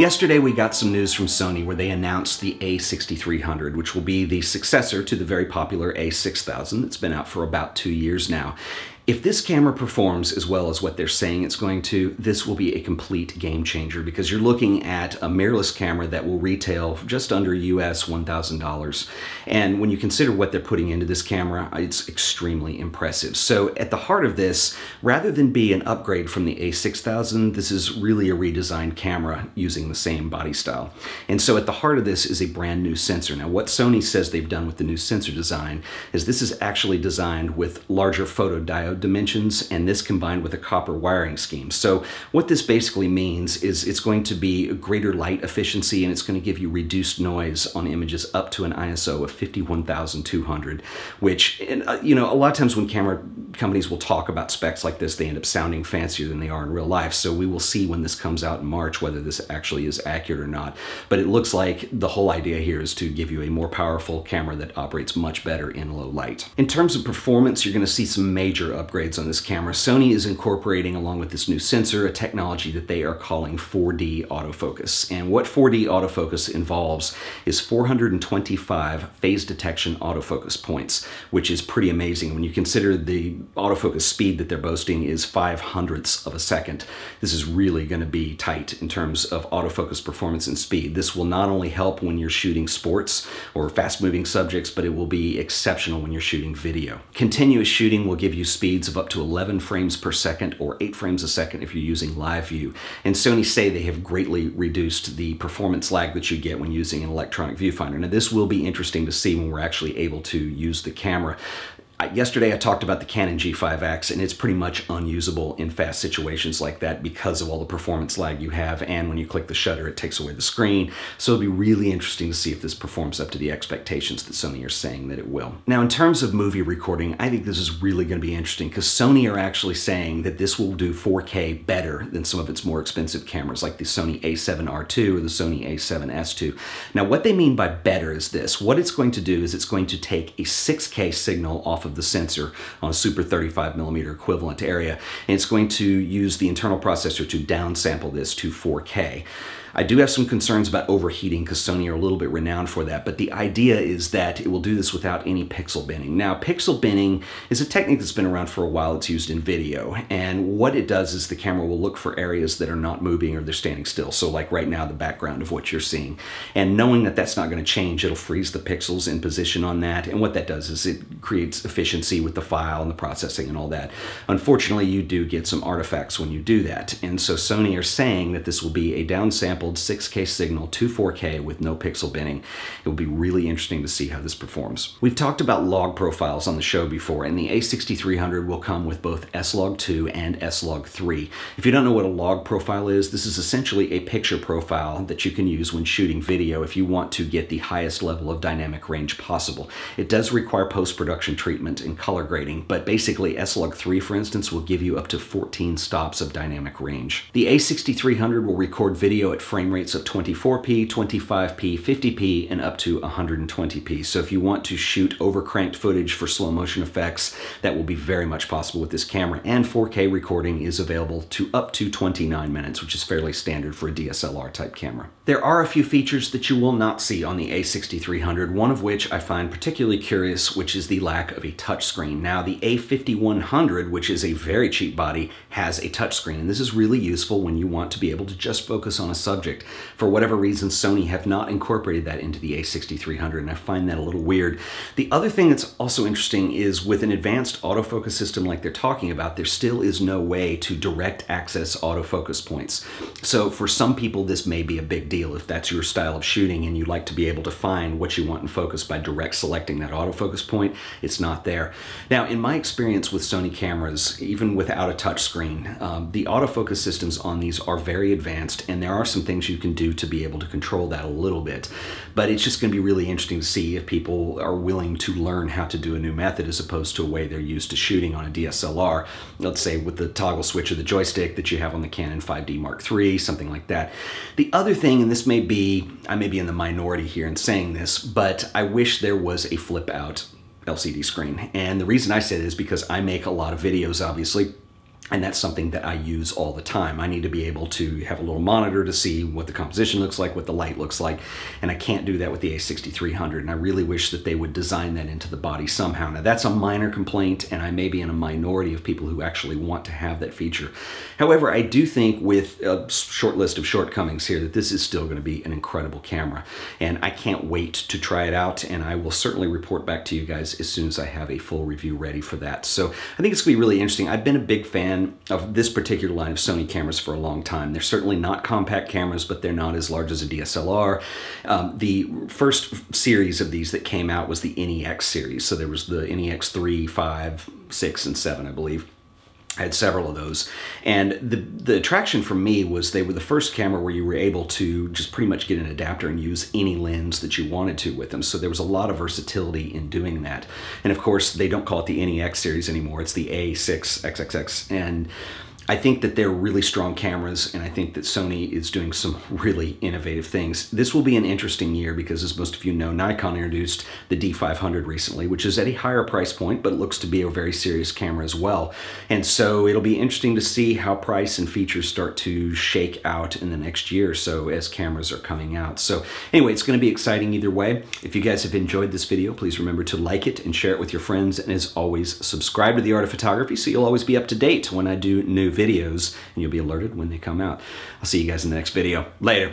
Yesterday we got some news from Sony where they announced the A6300, which will be the successor to the very popular A6000 that's been out for about 2 years now. If this camera performs as well as what they're saying it's going to, this will be a complete game changer because you're looking at a mirrorless camera that will retail just under US $1,000. And when you consider what they're putting into this camera, it's extremely impressive. So at the heart of this, rather than be an upgrade from the A6000, this is really a redesigned camera using the same body style. And so at the heart of this is a brand new sensor. Now what Sony says they've done with the new sensor design is this is actually designed with larger photodiode dimensions, and this combined with a copper wiring scheme. So what this basically means is it's going to be a greater light efficiency, and it's going to give you reduced noise on images up to an ISO of 51,200, which, you know, a lot of times when camera companies will talk about specs like this, they end up sounding fancier than they are in real life. So we will see when this comes out in March whether this actually is accurate or not. But it looks like the whole idea here is to give you a more powerful camera that operates much better in low light. In terms of performance, you're going to see some major upgrades on this camera. Sony is incorporating, along with this new sensor, a technology that they are calling 4D autofocus. And what 4D autofocus involves is 425 phase detection autofocus points, which is pretty amazing when you consider the autofocus speed that they're boasting is 0.05 of a second. This is really going to be tight in terms of autofocus performance and speed. This will not only help when you're shooting sports or fast-moving subjects, but it will be exceptional when you're shooting video. Continuous shooting will give you speeds of up to 11 frames per second or 8 frames a second if you're using live view. And Sony say they have greatly reduced the performance lag that you get when using an electronic viewfinder. Now this will be interesting to see when we're actually able to use the camera. Yesterday I talked about the Canon G5X, and it's pretty much unusable in fast situations like that because of all the performance lag you have, and when you click the shutter it takes away the screen. So it'll be really interesting to see if this performs up to the expectations that Sony are saying that it will. Now in terms of movie recording, I think this is really going to be interesting because Sony are actually saying that this will do 4K better than some of its more expensive cameras like the Sony A7R2 or the Sony A7S2. Now what they mean by better is this. What it's going to do is it's going to take a 6K signal off of the sensor on a Super 35mm equivalent area, and it's going to use the internal processor to downsample this to 4K. I do have some concerns about overheating because Sony are a little bit renowned for that, but the idea is that it will do this without any pixel binning. Now, pixel binning is a technique that's been around for a while. It's used in video, and what it does is the camera will look for areas that are not moving or they're standing still. So like right now, the background of what you're seeing. And knowing that that's not going to change, it'll freeze the pixels in position on that, and what that does is it creates efficiency with the file and the processing and all that. Unfortunately, you do get some artifacts when you do that, and so Sony are saying that this will be a downsample 6K signal to 4K with no pixel binning. It will be really interesting to see how this performs. We've talked about log profiles on the show before, and the A6300 will come with both S-Log2 and S-Log3. If you don't know what a log profile is, this is essentially a picture profile that you can use when shooting video if you want to get the highest level of dynamic range possible. It does require post-production treatment and color grading, but basically S-Log3, for instance, will give you up to 14 stops of dynamic range. The A6300 will record video at frame rates of 24p, 25p, 50p, and up to 120p. So if you want to shoot overcranked footage for slow motion effects, that will be very much possible with this camera. And 4K recording is available to up to 29 minutes, which is fairly standard for a DSLR type camera. There are a few features that you will not see on the A6300, one of which I find particularly curious, which is the lack of a touchscreen. Now the A5100, which is a very cheap body, has a touchscreen, and this is really useful when you want to be able to just focus on a subject. For whatever reason, Sony have not incorporated that into the A6300, and I find that a little weird. The other thing that's also interesting is with an advanced autofocus system like they're talking about, there still is no way to direct access autofocus points. So for some people, this may be a big deal if that's your style of shooting and you like to be able to find what you want in focus by direct selecting that autofocus point. It's not there. Now, in my experience with Sony cameras, even without a touch screen, the autofocus systems on these are very advanced, and there are some things you can do to be able to control that a little bit. But it's just going to be really interesting to see if people are willing to learn how to do a new method as opposed to a way they're used to shooting on a DSLR, let's say with the toggle switch or the joystick that you have on the Canon 5D Mark III, something like that. The other thing, and this may be, I may be in the minority here in saying this, but I wish there was a flip out LCD screen. And the reason I say that is because I make a lot of videos, obviously, And that's something that I use all the time. I need to be able to have a little monitor to see what the composition looks like, what the light looks like, and I can't do that with the A6300, and I really wish that they would design that into the body somehow. Now, that's a minor complaint, and I may be in a minority of people who actually want to have that feature. However, I do think, with a short list of shortcomings here, that this is still going to be an incredible camera, and I can't wait to try it out, and I will certainly report back to you guys as soon as I have a full review ready for that. So I think it's going to be really interesting. I've been a big fan of this particular line of Sony cameras for a long time. They're certainly not compact cameras, but they're not as large as a DSLR. The first series of these that came out was the NEX series. So there was the NEX 3, 5, 6, and 7, I believe. I had several of those, and the attraction for me was they were the first camera where you were able to just pretty much get an adapter and use any lens that you wanted to with them. So there was a lot of versatility in doing that. And of course, they don't call it the NEX series anymore. It's the A6XXX, and I think that they're really strong cameras, and I think that Sony is doing some really innovative things. This will be an interesting year because, as most of you know, Nikon introduced the D500 recently, which is at a higher price point, but looks to be a very serious camera as well. And so it'll be interesting to see how price and features start to shake out in the next year or so as cameras are coming out. So anyway, it's going to be exciting either way. If you guys have enjoyed this video, please remember to like it and share it with your friends. And as always, subscribe to The Art of Photography so you'll always be up to date when I do new videos, and you'll be alerted when they come out. I'll see you guys in the next video. Later.